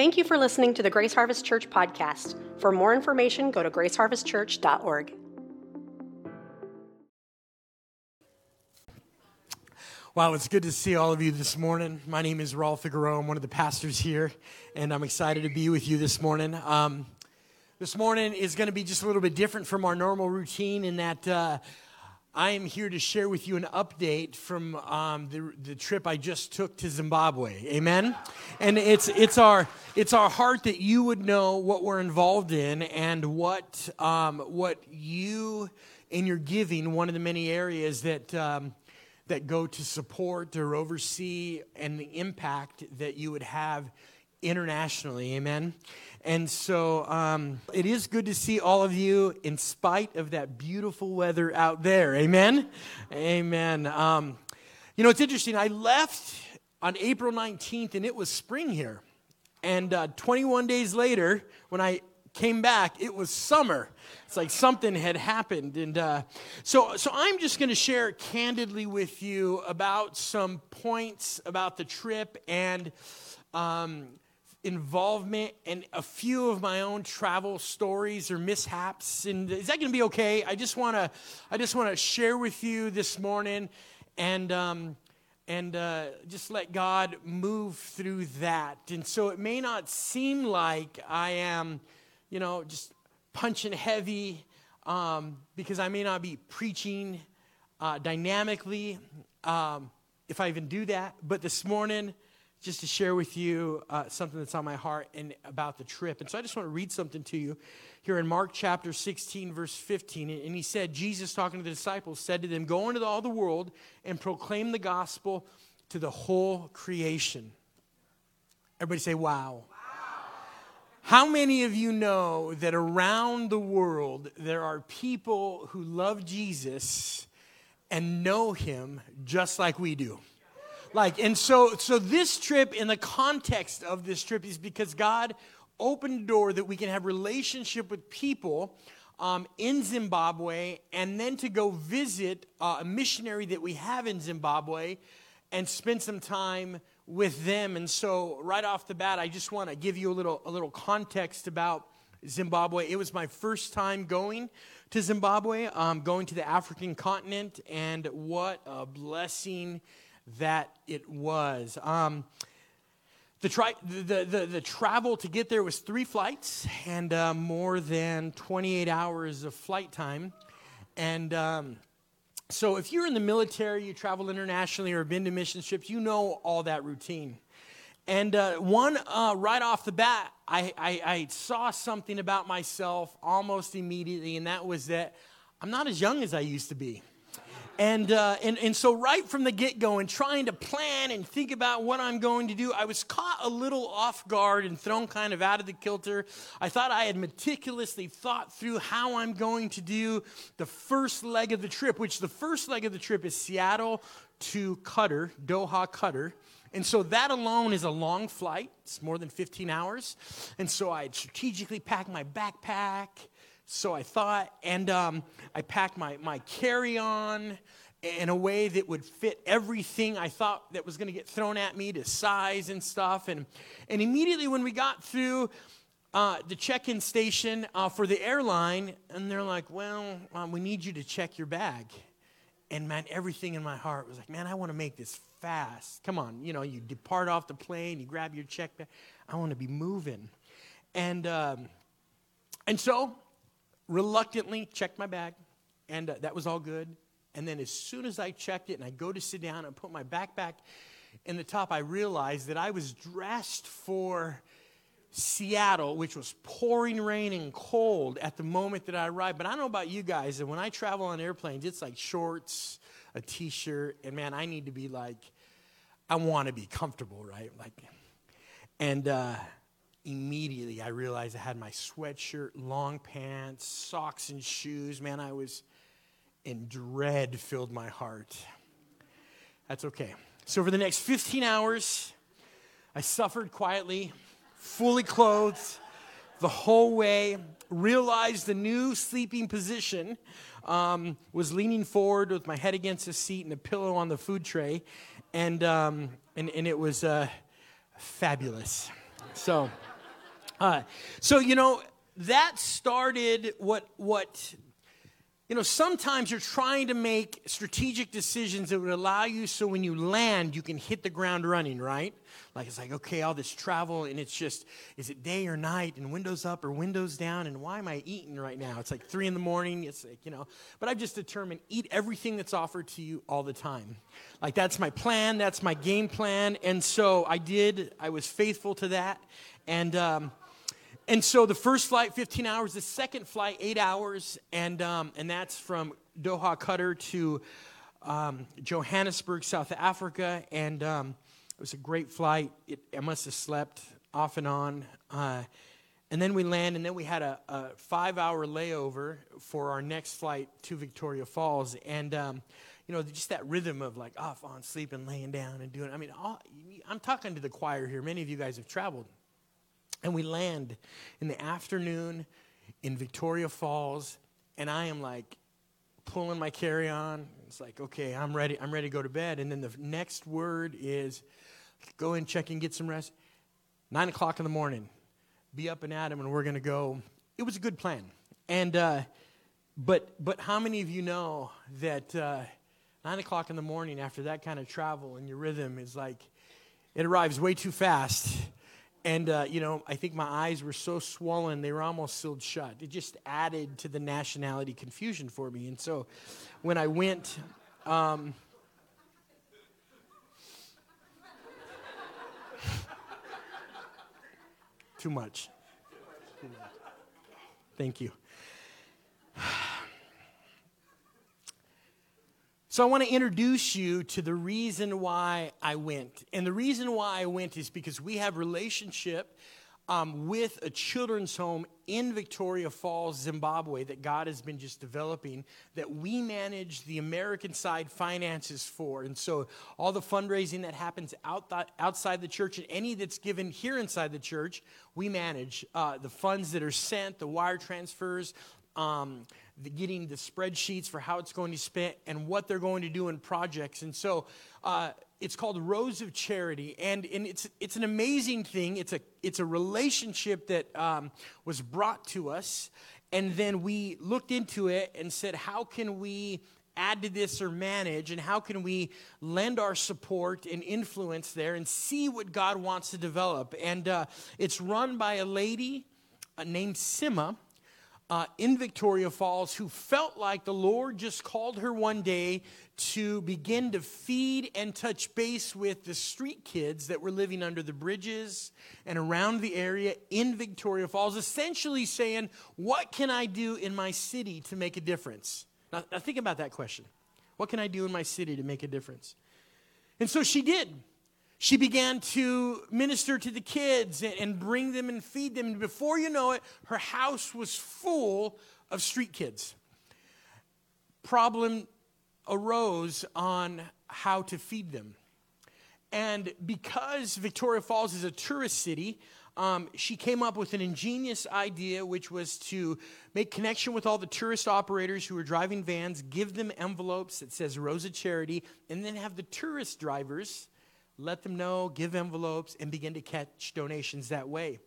Thank you for listening to the Grace Harvest Church podcast. For more information, go to graceharvestchurch.org. Wow, it's good to see all of you this morning. My name is Rolf Figueroa. I'm one of the pastors here, and I'm excited to be with you this morning. This morning is going to be just a little bit different from our normal routine in that I am here to share with you an update from the trip I just took to Zimbabwe. Amen. And it's our heart that you would know what we're involved in and what you in your giving, one of the many areas that that go to support or oversee, and the impact that you would have internationally. Amen. And so it is good to see all of you in spite of that beautiful weather out there. Amen? Amen. You know, it's interesting. I left on April 19th, and it was spring here. And 21 days later, when I came back, it was summer. It's like something had happened. And so I'm just going to share candidly with you about some points about the trip and involvement and a few of my own travel stories or mishaps. And is that going to be okay? I just want to share with you this morning, and just let God move through that. And so it may not seem like I am, you know, just punching heavy, because I may not be preaching dynamically, if I even do that. But this morning, just to share with you something that's on my heart and about the trip. And so I just want to read something to you here in Mark chapter 16, verse 15. And he said, Jesus, talking to the disciples, said to them, "Go into all the world and proclaim the gospel to the whole creation." Everybody say, wow. Wow. How many of you know that around the world there are people who love Jesus and know him just like we do? Like, and so this trip, in the context of this trip, is because God opened a door that we can have relationship with people in Zimbabwe, and then to go visit a missionary that we have in Zimbabwe and spend some time with them. And so right off the bat, I just want to give you a little context about Zimbabwe. It was my first time going to Zimbabwe, going to the African continent, and what a blessing that it was. The travel to get there was 3 flights and more than 28 hours of flight time. And so if you're in the military, you travel internationally, or have been to mission trips, you know all that routine. And right off the bat, I saw something about myself almost immediately, and that was that I'm not as young as I used to be. And so right from the get-go, and trying to plan and think about what I'm going to do, I was caught a little off guard and thrown kind of out of the kilter. I thought I had meticulously thought through how I'm going to do the first leg of the trip, which the first leg of the trip is Seattle to Doha, Qatar. And so that alone is a long flight. It's more than 15 hours. And so I strategically packed my backpack. So I thought, and I packed my carry-on in a way that would fit everything I thought that was going to get thrown at me, to size and stuff. And immediately when we got through the check-in station for the airline, and they're like, "Well, we need you to check your bag." And man, everything in my heart was like, "Man, I want to make this fast. Come on, you know, you depart off the plane, you grab your check bag. I want to be moving." And so reluctantly checked my bag, and that was all good. And then as soon as I checked it and I go to sit down and put my backpack in the top, I realized that I was dressed for Seattle, which was pouring rain and cold at the moment that I arrived. But I don't know about you guys, and when I travel on airplanes, it's like shorts, a t-shirt, and man, I need to be like, I want to be comfortable, right? Like, and immediately I realized I had my sweatshirt, long pants, socks, and shoes. Man, I was in dread, filled my heart. That's okay. So for the next 15 hours, I suffered quietly, fully clothed the whole way, realized the new sleeping position, was leaning forward with my head against the seat and a pillow on the food tray, and it was fabulous. So So, you know, that started what you know, sometimes you're trying to make strategic decisions that would allow you so when you land, you can hit the ground running, right? Like, it's like, okay, all this travel, and it's just, is it day or night, and windows up or windows down, and why am I eating right now? It's like 3 a.m, it's like, you know. But I've just determined, eat everything that's offered to you all the time. Like, that's my plan, that's my game plan, and so I was faithful to that, and so the first flight, 15 hours. The second flight, 8 hours. And that's from Doha, Qatar to Johannesburg, South Africa. And it was a great flight. I must have slept off and on. And then we land, and then we had a 5-hour layover for our next flight to Victoria Falls. And, you know, just that rhythm of like off, on, sleeping, laying down, and doing. I mean, I'm talking to the choir here. Many of you guys have traveled. And we land in the afternoon in Victoria Falls, and I am like pulling my carry-on. It's like, okay, I'm ready to go to bed. And then the next word is, go in, check in, get some rest. 9 o'clock in the morning, be up and at 'em, and we're going to go. It was a good plan. And but how many of you know that 9 o'clock in the morning after that kind of travel and your rhythm is like, it arrives way too fast. And, you know, I think my eyes were so swollen, they were almost sealed shut. It just added to the nationality confusion for me. And so when I went, too much. Thank you. So I want to introduce you to the reason why I went. And the reason why I went is because we have relationship with a children's home in Victoria Falls, Zimbabwe, that God has been just developing, that we manage the American side finances for. And so all the fundraising that happens outside the church and any that's given here inside the church, we manage the funds that are sent, the wire transfers, getting the spreadsheets for how it's going to spend and what they're going to do in projects. And so it's called Rose of Charity, and it's an amazing thing. It's a relationship that was brought to us, and then we looked into it and said, how can we add to this or manage, and how can we lend our support and influence there and see what God wants to develop? And it's run by a lady named Sima, in Victoria Falls, who felt like the Lord just called her one day to begin to feed and touch base with the street kids that were living under the bridges and around the area in Victoria Falls, essentially saying, what can I do in my city to make a difference? Now think about that question. What can I do in my city to make a difference? And so she did. She began to minister to the kids and bring them and feed them. And before you know it, her house was full of street kids. Problem arose on how to feed them. And because Victoria Falls is a tourist city, she came up with an ingenious idea, which was to make connection with all the tourist operators who were driving vans, give them envelopes that says Rose of Charity, and then have the tourist drivers let them know, give envelopes, and begin to catch donations that way.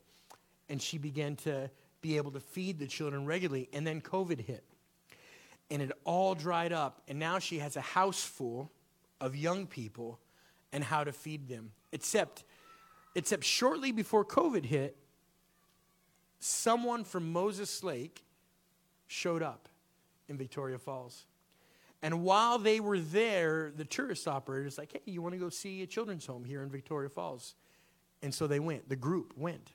And she began to be able to feed the children regularly. And then COVID hit. And it all dried up. And now she has a house full of young people and how to feed them. Except shortly before COVID hit, someone from Moses Lake showed up in Victoria Falls. And while they were there, the tourist operator was like, hey, you want to go see a children's home here in Victoria Falls? And so they went. The group went.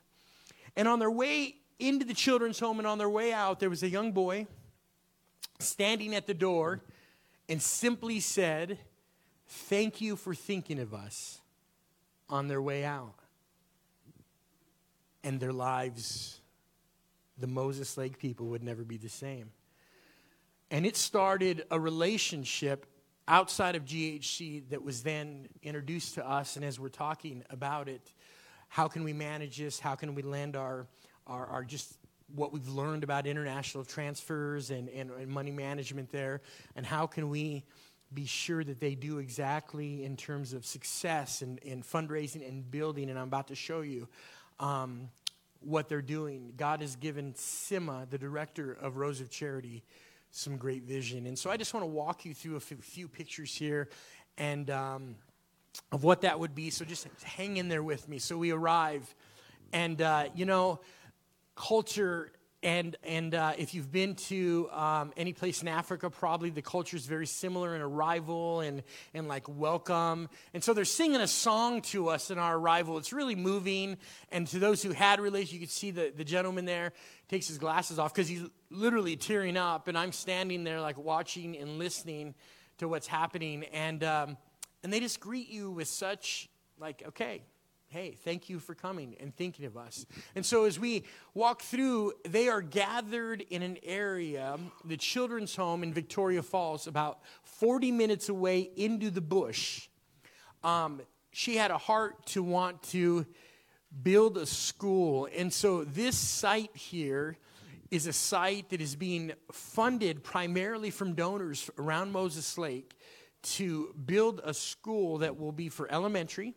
And on their way into the children's home and on their way out, there was a young boy standing at the door and simply said, thank you for thinking of us, on their way out. And their lives, the Moses Lake people, would never be the same. And it started a relationship outside of GHC that was then introduced to us. And as we're talking about it, how can we manage this? How can we lend our just what we've learned about international transfers and money management there? And how can we be sure that they do exactly in terms of success and fundraising and building? And I'm about to show you what they're doing. God has given Sima, the director of Rose of Charity, some great vision. And so I just want to walk you through a few pictures here and of what that would be. So just hang in there with me. So we arrive, and, culture, and if you've been to any place in Africa, probably the culture is very similar in arrival and like welcome. And so they're singing a song to us in our arrival. It's really moving. And to those who had relations, you could see the gentleman there takes his glasses off because he's literally tearing up. And I'm standing there like watching and listening to what's happening. And they just greet you with such like, okay, hey, thank you for coming and thinking of us. And so as we walk through, they are gathered in an area, the children's home in Victoria Falls, about 40 minutes away into the bush. She had a heart to want to build a school. And so this site here is a site that is being funded primarily from donors around Moses Lake to build a school that will be for elementary,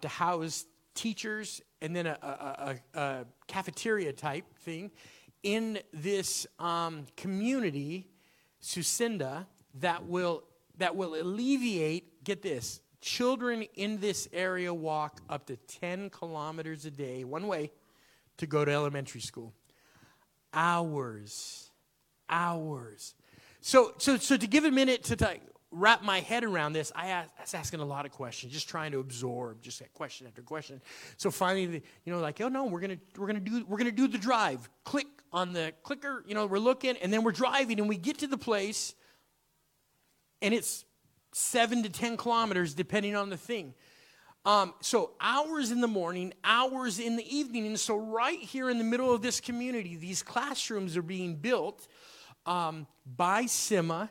to house teachers, and then a cafeteria type thing in this community, Susinda, that will alleviate, get this, children in this area walk up to 10 kilometers a day one way to go to elementary school. Hours. So to give a minute to wrap my head around this, I was asking a lot of questions, just trying to absorb, just question after question. So finally, we're gonna do the drive. Click on the clicker, we're looking, and then we're driving, and we get to the place, and it's 7 to 10 kilometers depending on the thing. So hours in the morning, hours in the evening, and so right here in the middle of this community, these classrooms are being built by Sima.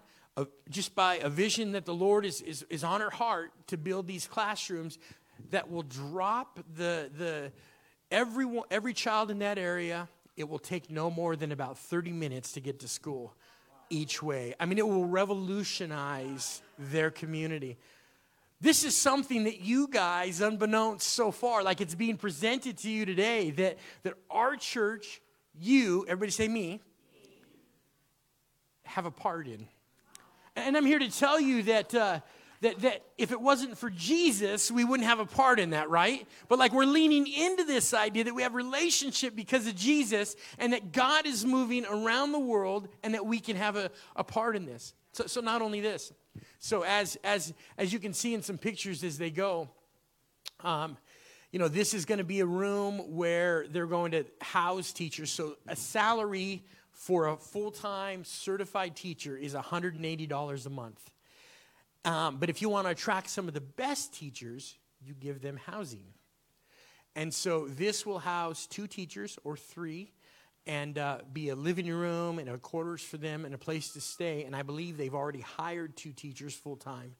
Just by a vision that the Lord is on her heart to build these classrooms that will drop every child in that area. It will take no more than about 30 minutes to get to school each way. I mean, it will revolutionize their community. This is something that you guys, unbeknownst so far, like it's being presented to you today, that our church, you, everybody say me, have a part in. And I'm here to tell you that if it wasn't for Jesus, we wouldn't have a part in that, right? But like we're leaning into this idea that we have relationship because of Jesus, and that God is moving around the world, and that we can have a part in this. So not only this. So as you can see in some pictures as they go, this is going to be a room where they're going to house teachers. So a salary for a full-time certified teacher is $180 a month. But if you want to attract some of the best teachers, you give them housing. And so this will house 2 teachers or 3 and be a living room and a quarters for them and a place to stay. And I believe they've already hired 2 teachers full-time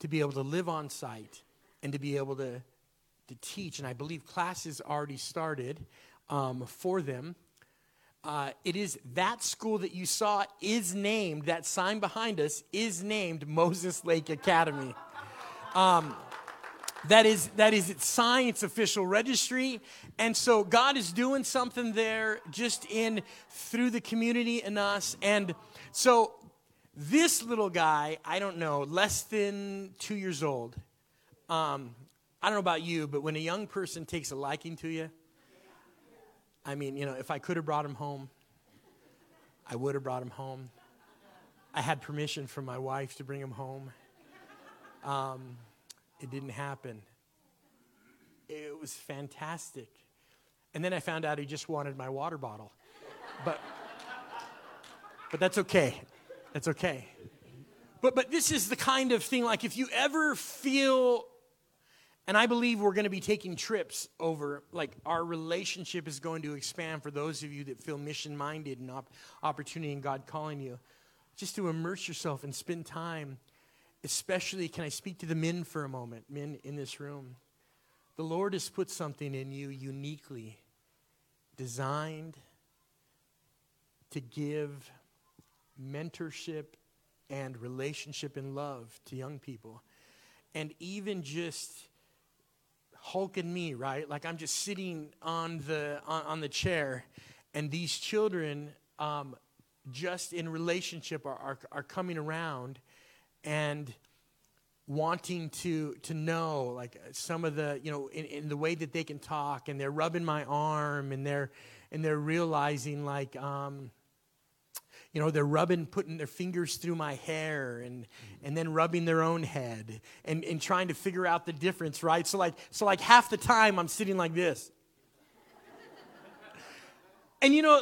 to be able to live on site and to be able to teach. And I believe classes already started for them. It is that school that you saw is named, that sign behind us is named Moses Lake Academy. That is its sign, its official registry. And so God is doing something there just in through the community and us. And so this little guy, I don't know, less than 2 years old. I don't know about you, but when a young person takes a liking to you, I mean, if I could have brought him home, I would have brought him home. I had permission from my wife to bring him home. It didn't happen. It was fantastic. And then I found out he just wanted my water bottle. But that's okay. That's okay. But this is the kind of thing, like if you ever feel... And I believe we're going to be taking trips over, like our relationship is going to expand for those of you that feel mission-minded and opportunity and God calling you. Just to immerse yourself and spend time, especially, can I speak to the men for a moment, men in this room? The Lord has put something in you uniquely designed to give mentorship and relationship and love to young people. And even just... Hulk and me, right? Like I'm just sitting on the chair, and these children, just in relationship, are coming around, and wanting to know, like some of the, you know, in the way that they can talk, and they're rubbing my arm, and they're realizing, like, you know, they're rubbing, putting their fingers through my hair and then rubbing their own head and trying to figure out the difference, right? So like half the time I'm sitting like this. And, you know,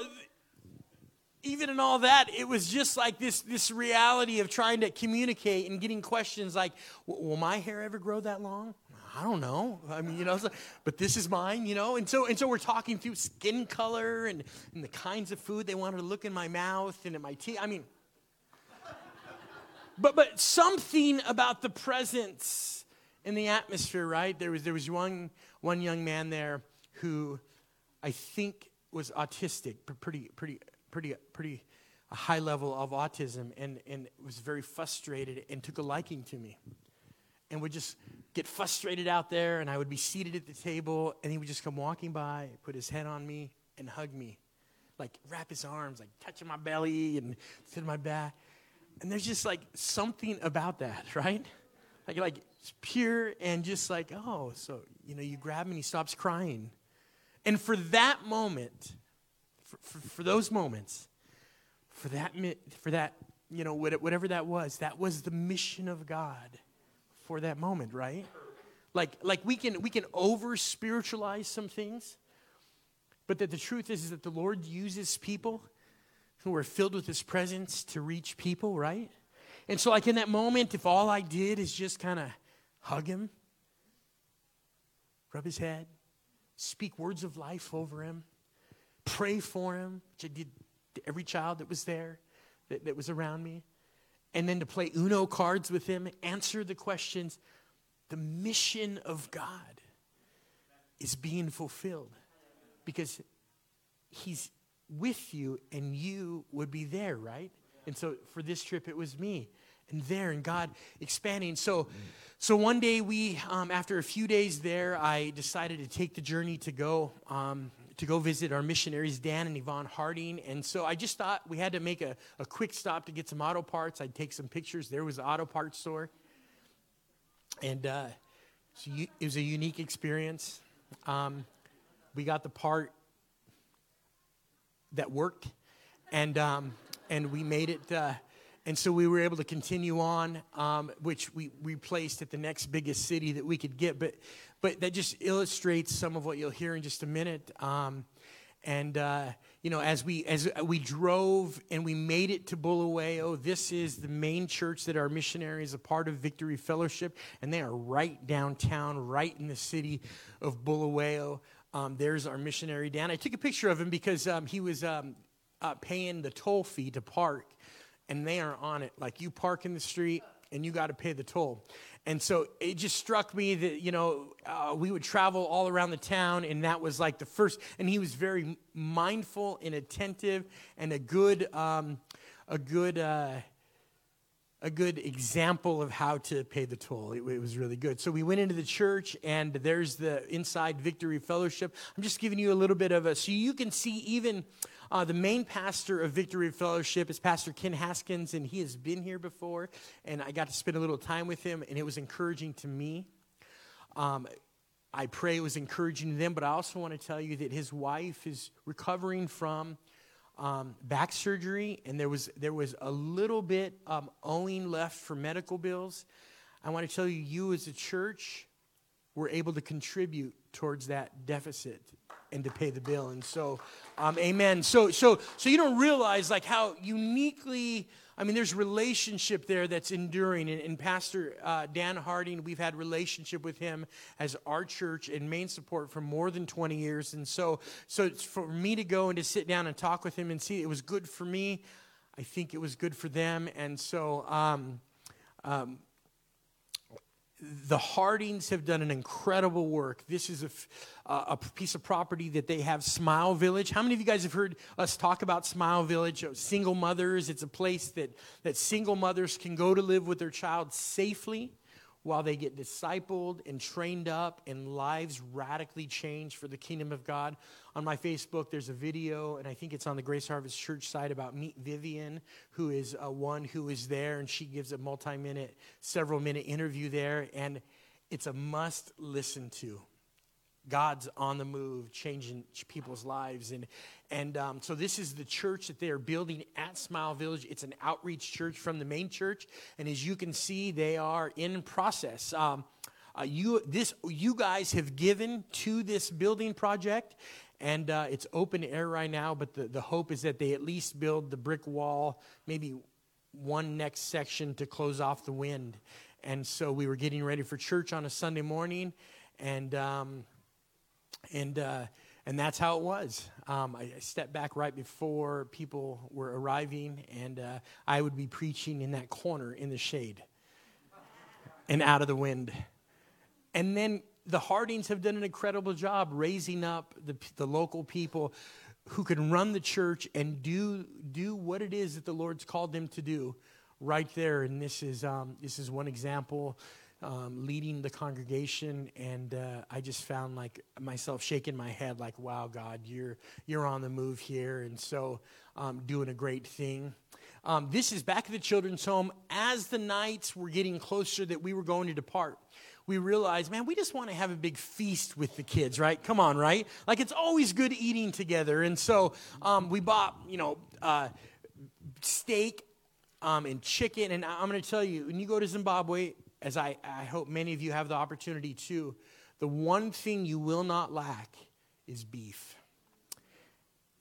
even in all that, it was just like this reality of trying to communicate and getting questions like, will my hair ever grow that long? I don't know. I mean, you know, so, but this is mine, you know. And so we're talking through skin color and the kinds of food they wanted to look in my mouth and in my teeth. I mean, but something about the presence in the atmosphere, right? There was one young man there who I think was autistic, pretty a high level of autism, and was very frustrated and took a liking to me. And would just get frustrated out there, and I would be seated at the table, and he would just come walking by, put his head on me, and hug me. Like, wrap his arms, like, touching my belly, and to my back. And there's just, like, something about that, right? Like it's pure, and just like, oh, so, you know, you grab him, and he stops crying. And for that moment, for those moments, for that, you know, whatever that was the mission of God. For that moment, right? Like we can over spiritualize some things, but that the truth is that the Lord uses people who are filled with His presence to reach people, right? And so, like in that moment, if all I did is just kind of hug him, rub his head, speak words of life over him, pray for him, which I did to every child that was there, that was around me. And then to play Uno cards with him, answer the questions. The mission of God is being fulfilled because He's with you and you would be there, right? And so for this trip, it was me and there and God expanding. So one day we, after a few days there, I decided to take the journey to go visit our missionaries, Dan and Yvonne Harding. And so I just thought we had to make a quick stop to get some auto parts. I'd take some pictures. There was an auto parts store. And it was a unique experience. We got the part that worked. And we made it. And so we were able to continue on, which we replaced at the next biggest city that we could get. But that just illustrates some of what you'll hear in just a minute. You know, as we drove and we made it to Bulawayo, this is the main church that our missionary is a part of, Victory Fellowship, and they are right downtown, right in the city of Bulawayo. There's our missionary, Dan. I took a picture of him because he was paying the toll fee to park. And they are on it. Like, you park in the street, and you got to pay the toll. And so it just struck me that, you know, we would travel all around the town, and that was like the first. And he was very mindful and attentive, and a good example of how to pay the toll. It was really good. So we went into the church, and there's the inside Victory Fellowship. I'm just giving you a little bit of a, so you can see even. The main pastor of Victory Fellowship is Pastor Ken Haskins, and he has been here before, and I got to spend a little time with him, and it was encouraging to me. I pray it was encouraging to them, but I also want to tell you that his wife is recovering from back surgery, and there was a little bit owing left for medical bills. I want to tell you, you as a church were able to contribute towards that deficit and to pay the bill. And so, amen. So you don't realize, like, how uniquely, I mean, there's relationship there that's enduring. And Pastor Dan Harding, we've had relationship with him as our church and main support for more than 20 years. And so it's for me to go and to sit down and talk with him and see, it was good for me. I think it was good for them. And so, the Hardings have done an incredible work. This is a piece of property that they have, Smile Village. How many of you guys have heard us talk about Smile Village? Single mothers, it's a place that single mothers can go to live with their child safely while they get discipled and trained up and lives radically changed for the kingdom of God. On my Facebook, there's a video, and I think it's on the Grace Harvest Church site, about Meet Vivian, who is one who is there, and she gives a multi-minute, several-minute interview there, and it's a must-listen to. God's on the move, changing people's lives. And so this is the church that they are building at Smile Village. It's an outreach church from the main church. And as you can see, they are in process. You guys have given to this building project, and it's open air right now. But the hope is that they at least build the brick wall, maybe one next section to close off the wind. And so we were getting ready for church on a Sunday morning, and that's how it was. I stepped back right before people were arriving, and I would be preaching in that corner in the shade and out of the wind. And then the Hardings have done an incredible job raising up the local people who can run the church and do what it is that the Lord's called them to do right there. And this is one example. Leading the congregation, and I just found myself shaking my head, like, wow, God, you're on the move here, and so doing a great thing. This is back at the children's home. As the nights were getting closer that we were going to depart, we realized, man, we just want to have a big feast with the kids, right? Come on, right? Like, it's always good eating together, and so we bought, steak and chicken, and I'm going to tell you, when you go to Zimbabwe, as I hope many of you have the opportunity to, the one thing you will not lack is beef.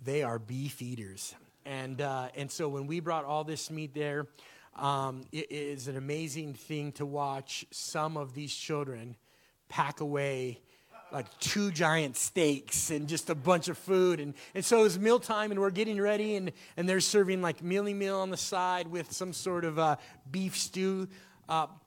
They are beef eaters. And so when we brought all this meat there, it is an amazing thing to watch some of these children pack away like two giant steaks and just a bunch of food. And so it was mealtime, and we're getting ready, and they're serving like mealy meal on the side with some sort of beef stew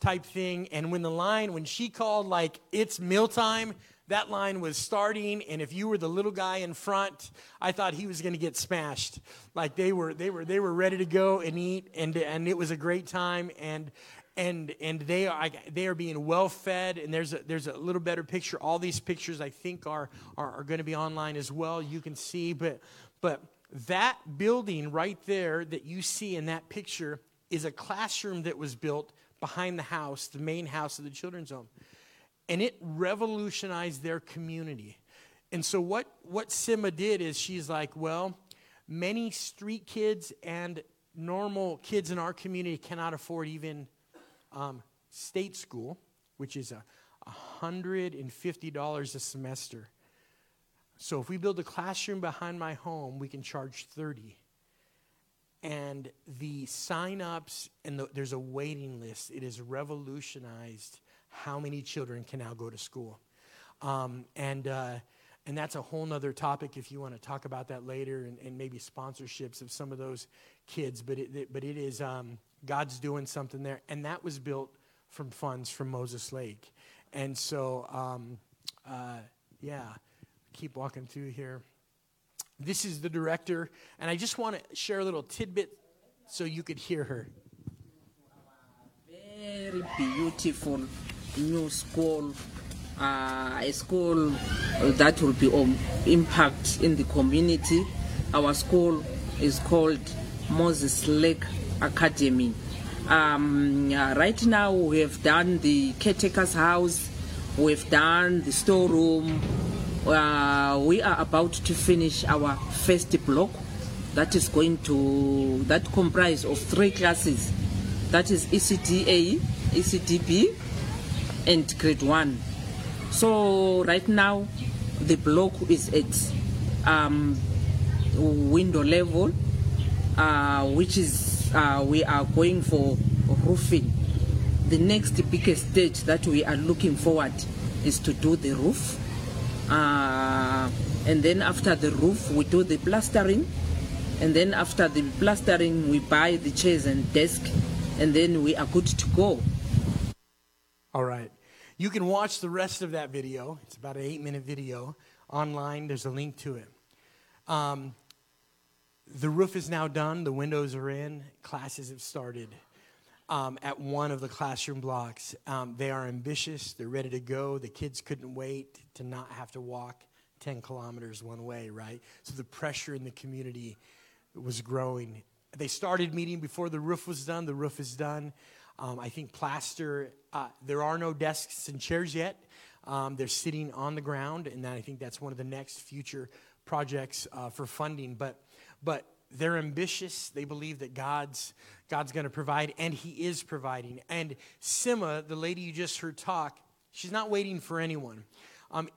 type thing. And when she called, like, it's mealtime, that line was starting, and if you were the little guy in front, I thought he was going to get smashed. Like, they were ready to go and eat, and it was a great time, and they are being well fed, and there's a little better picture. All these pictures, I think, are going to be online as well. You can see, but that building right there that you see in that picture is a classroom that was built behind the house, the main house of the children's home. And it revolutionized their community. And so what Sima did is she's like, well, many street kids and normal kids in our community cannot afford even state school, which is $150 a semester. So if we build a classroom behind my home, we can charge $30. And the sign-ups, and there's a waiting list. It has revolutionized how many children can now go to school. And that's a whole other topic if you want to talk about that later, and maybe sponsorships of some of those kids. But it is God's doing something there. And that was built from funds from Moses Lake. And so, keep walking through here. This is the director, and I just want to share a little tidbit so you could hear her. Very beautiful new school, a school that will be impact in the community. Our school is called Moses Lake Academy. Right now we have done the caretaker's house, we've done the storeroom. We are about to finish our first block that is that comprise of three classes. That is ECDA, ECDB, and grade 1. So right now the block is at window level, which is we are going for roofing. The next biggest stage that we are looking forward is to do the roof. And then after the roof we do the plastering, and then after the plastering we buy the chairs and desk, and then we are good to go. All right. You can watch the rest of that video. It's about an 8-minute video online. There's a link to it. The roof is now done. The windows are in. Classes have started. at one of the classroom blocks. They are ambitious. They're ready to go. The kids couldn't wait to not have to walk 10 kilometers one way, right? So the pressure in the community was growing. They started meeting before the roof was done. The roof is done. I think plaster, there are no desks and chairs yet. They're sitting on the ground, and I think that's one of the next future projects for funding. But they're ambitious. They believe that God's going to provide, and He is providing. And Sima, the lady you just heard talk, she's not waiting for anyone.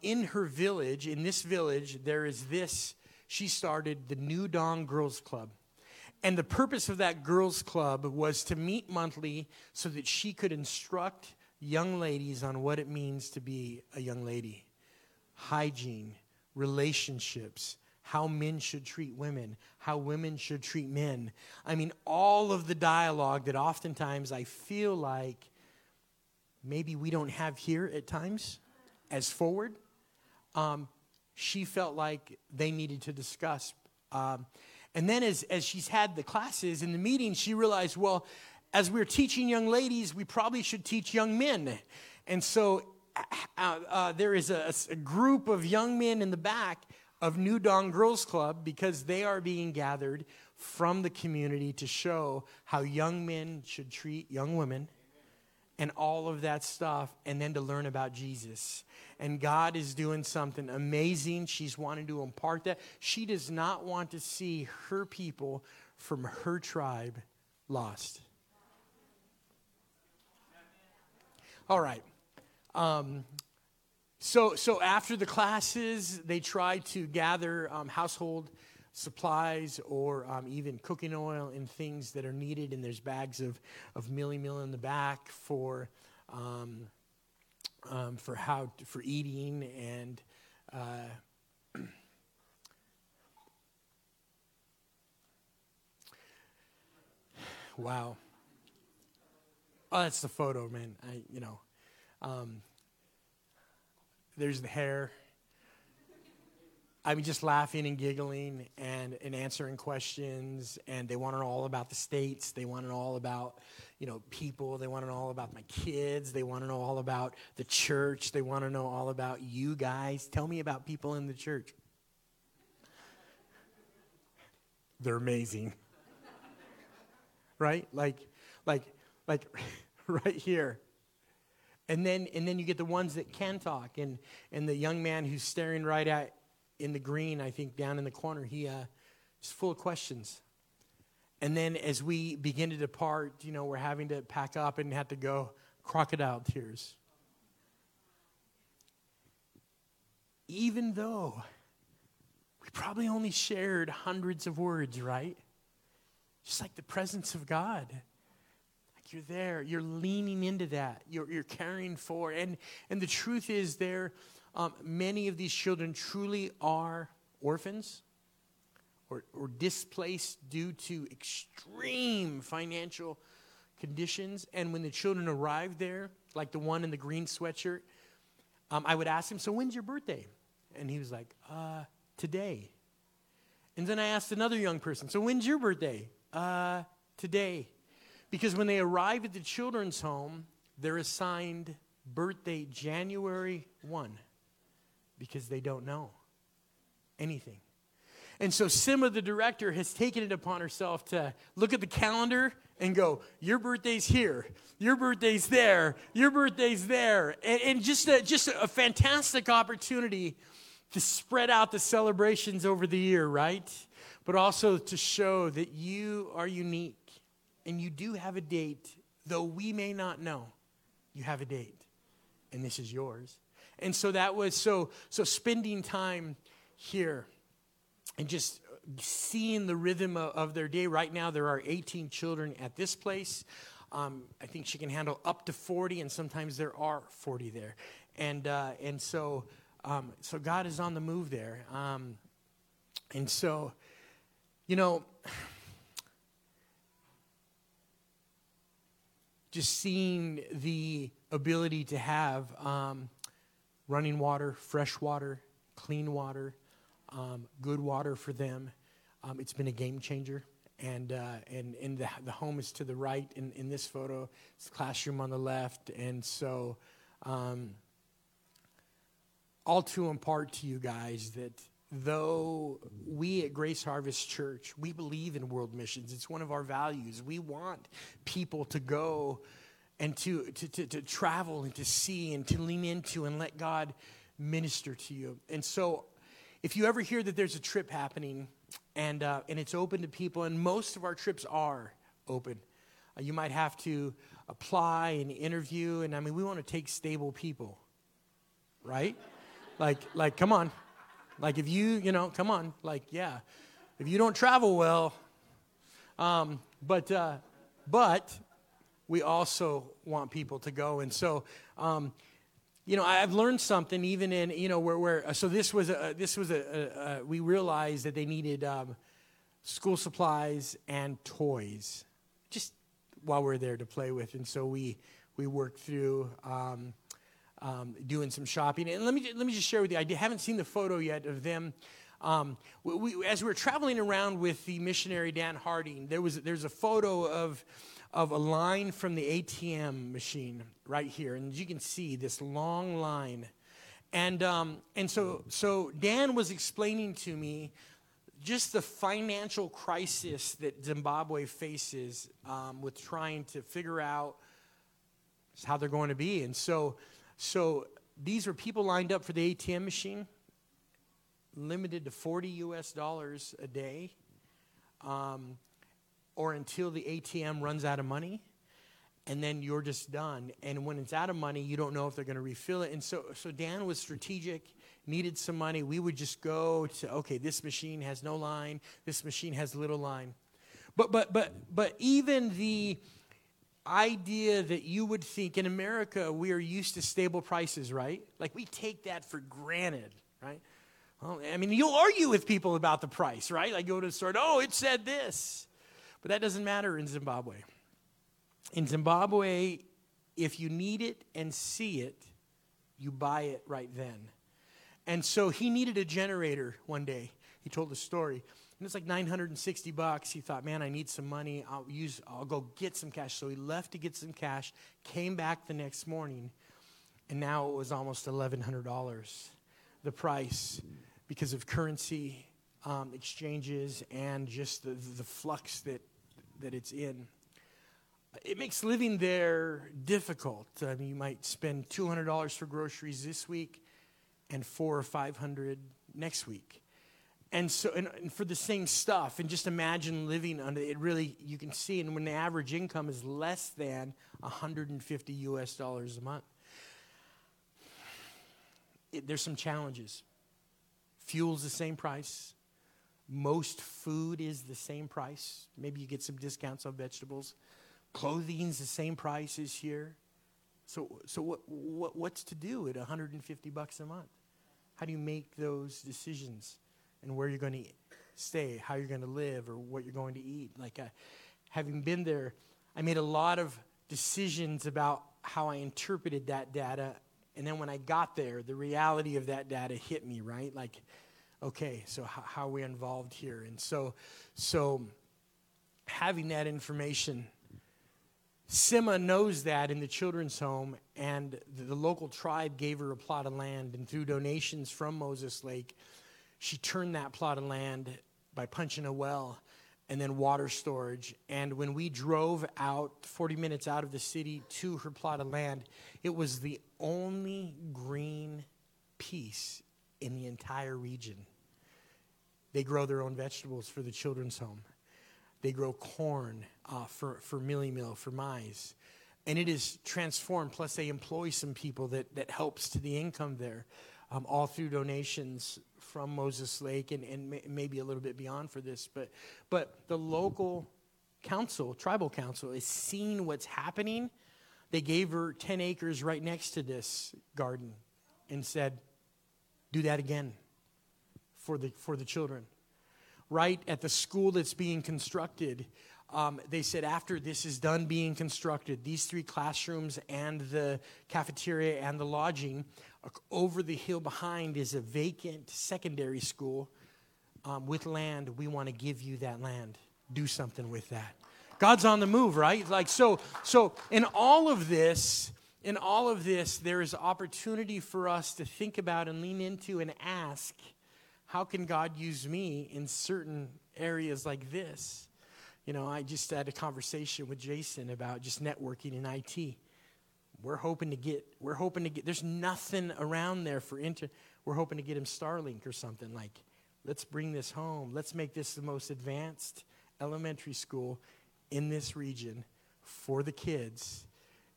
In her village, in this village, there is this. She started the New Dawn Girls Club. And the purpose of that girls' club was to meet monthly so that she could instruct young ladies on what it means to be a young lady. Hygiene, relationships, how men should treat women, how women should treat men. I mean, all of the dialogue that oftentimes I feel like maybe we don't have here at times as forward. She felt like they needed to discuss. And then as she's had the classes and the meetings, she realized, well, as we're teaching young ladies, we probably should teach young men. And so there is a group of young men in the back of New Dawn Girls Club because they are being gathered from the community to show how young men should treat young women and all of that stuff, and then to learn about Jesus. And God is doing something amazing. She's wanting to impart that. She does not want to see her people from her tribe lost. All right. So after the classes, they try to gather household supplies or even cooking oil and things that are needed, and there's bags of mealy meal in the back for eating and wow. Oh, that's the photo, man. There's the hair. I mean, just laughing and giggling and answering questions. And they want it all about the states. They want it all about, people. They want to know all about my kids. They want to know all about the church. They want to know all about you guys. Tell me about people in the church. They're amazing. Right? Like right here. And then you get the ones that can talk. And the young man who's staring right at in the green, I think, down in the corner, he is full of questions. And then as we begin to depart, we're having to pack up and have to go, crocodile tears. Even though we probably only shared hundreds of words, right? Just like the presence of God. Like you're there, you're leaning into that, you're caring for. And the truth is there, many of these children truly are orphans or displaced due to extreme financial conditions. And when the children arrived there, like the one in the green sweatshirt, I would ask him, so when's your birthday? And he was like, today. And then I asked another young person, so when's your birthday? Today. Because when they arrive at the children's home, they're assigned birthday January 1. Because they don't know anything. And so Sima, the director, has taken it upon herself to look at the calendar and go, your birthday's here, your birthday's there, your birthday's there. And just a fantastic opportunity to spread out the celebrations over the year, right? But also to show that you are unique and you do have a date, though we may not know you have a date. And this is yours. And so that was so spending time here and just seeing the rhythm of their day. Right now, there are 18 children at this place. I think she can handle up to 40, and sometimes there are 40 there. And so God is on the move there. Just seeing the ability to have running water, fresh water, clean water, good water for them. It's been a game changer. and the home is to the right in this photo. It's the classroom on the left, and so all to impart to you guys that though we at Grace Harvest Church, we believe in world missions. It's one of our values. We want people to go and to travel and to see and to lean into and let God minister to you. And so if you ever hear that there's a trip happening and it's open to people, and most of our trips are open, you might have to apply and interview. And I mean, we want to take stable people, right? Like, come on. Like, if you know, come on. Like, yeah. If you don't travel well, but we also want people to go. And so, I've learned something even in, so this was we realized that they needed school supplies and toys just while we're there to play with. And so we worked through doing some shopping. And let me just share with you, I haven't seen the photo yet of them. As we were traveling around with the missionary Dan Harding, there's a photo of a line from the ATM machine right here, and you can see this long line. And so Dan was explaining to me just the financial crisis that Zimbabwe faces with trying to figure out how they're going to be. And so these were people lined up for the ATM machine, limited to $40 a day, or until the ATM runs out of money, and then you're just done. And when it's out of money, you don't know if they're going to refill it. And so Dan was strategic, needed some money. We would just go to, okay, this machine has no line, this machine has little line. But even the idea that you would think, in America, we are used to stable prices, right? Like, we take that for granted, right? Well, I mean, you'll argue with people about the price, right? Like, go to the store, oh, it said this. But that doesn't matter in Zimbabwe. In Zimbabwe, if you need it and see it, you buy it right then. And so he needed a generator one day. He told the story. And it's like $960. He thought, man, I need some money. I'll go get some cash. So he left to get some cash, came back the next morning, and now it was almost $1,100, the price, because of currency exchanges and just the flux that it's in. It makes living there difficult. I mean, you might spend $200 for groceries this week and $400 or $500 next week. And so, and for the same stuff, and just imagine living under it. Really, you can see, and when the average income is less than $150 a month, there's some challenges. Fuel's the same price. Most food is the same price. Maybe you get some discounts on vegetables. Clothing's the same price as here. So what's to do at $150 a month? How do you make those decisions? And where you're going to stay, how you're going to live, or what you're going to eat. Like, having been there, I made a lot of decisions about how I interpreted that data. And then when I got there, the reality of that data hit me, right? Like, okay, so how are we involved here? And so having that information, Sima knows that in the children's home, and the local tribe gave her a plot of land, and through donations from Moses Lake, she turned that plot of land by punching a well and then water storage. And when we drove out 40 minutes out of the city to her plot of land, it was the only green piece in the entire region. They grow their own vegetables for the children's home. They grow corn for milli meal, for maize. And it is transformed. Plus, they employ some people that helps to the income there, all through donations from Moses Lake and maybe a little bit beyond for this. But the local council, tribal council, is seeing what's happening. They gave her 10 acres right next to this garden and said, do that again for the children. Right at the school that's being constructed, they said, after this is done being constructed, these 3 classrooms and the cafeteria and the lodging, over the hill behind is a vacant secondary school with land. We want to give you that land. do something with that. God's on the move, right? Like, so in all of this, there is opportunity for us to think about and lean into and ask, how can God use me in certain areas like this? You know, I just had a conversation with Jason about just networking and IT. We're hoping to get, there's nothing around there for we're hoping to get him Starlink or something. Like, let's bring this home. Let's make this the most advanced elementary school in this region for the kids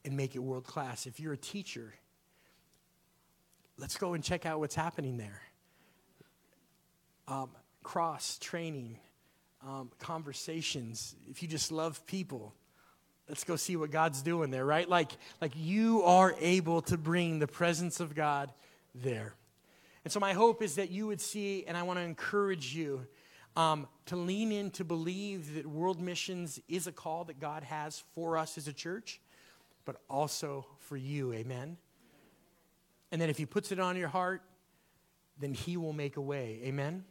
and make it world class. If you're a teacher, let's go and check out what's happening there. Cross training, conversations. If you just love people, let's go see what God's doing there, right? Like you are able to bring the presence of God there. And so my hope is that you would see, and I want to encourage you to lean in to believe that world missions is a call that God has for us as a church, but also for you, amen? And then if he puts it on your heart, then he will make a way, amen?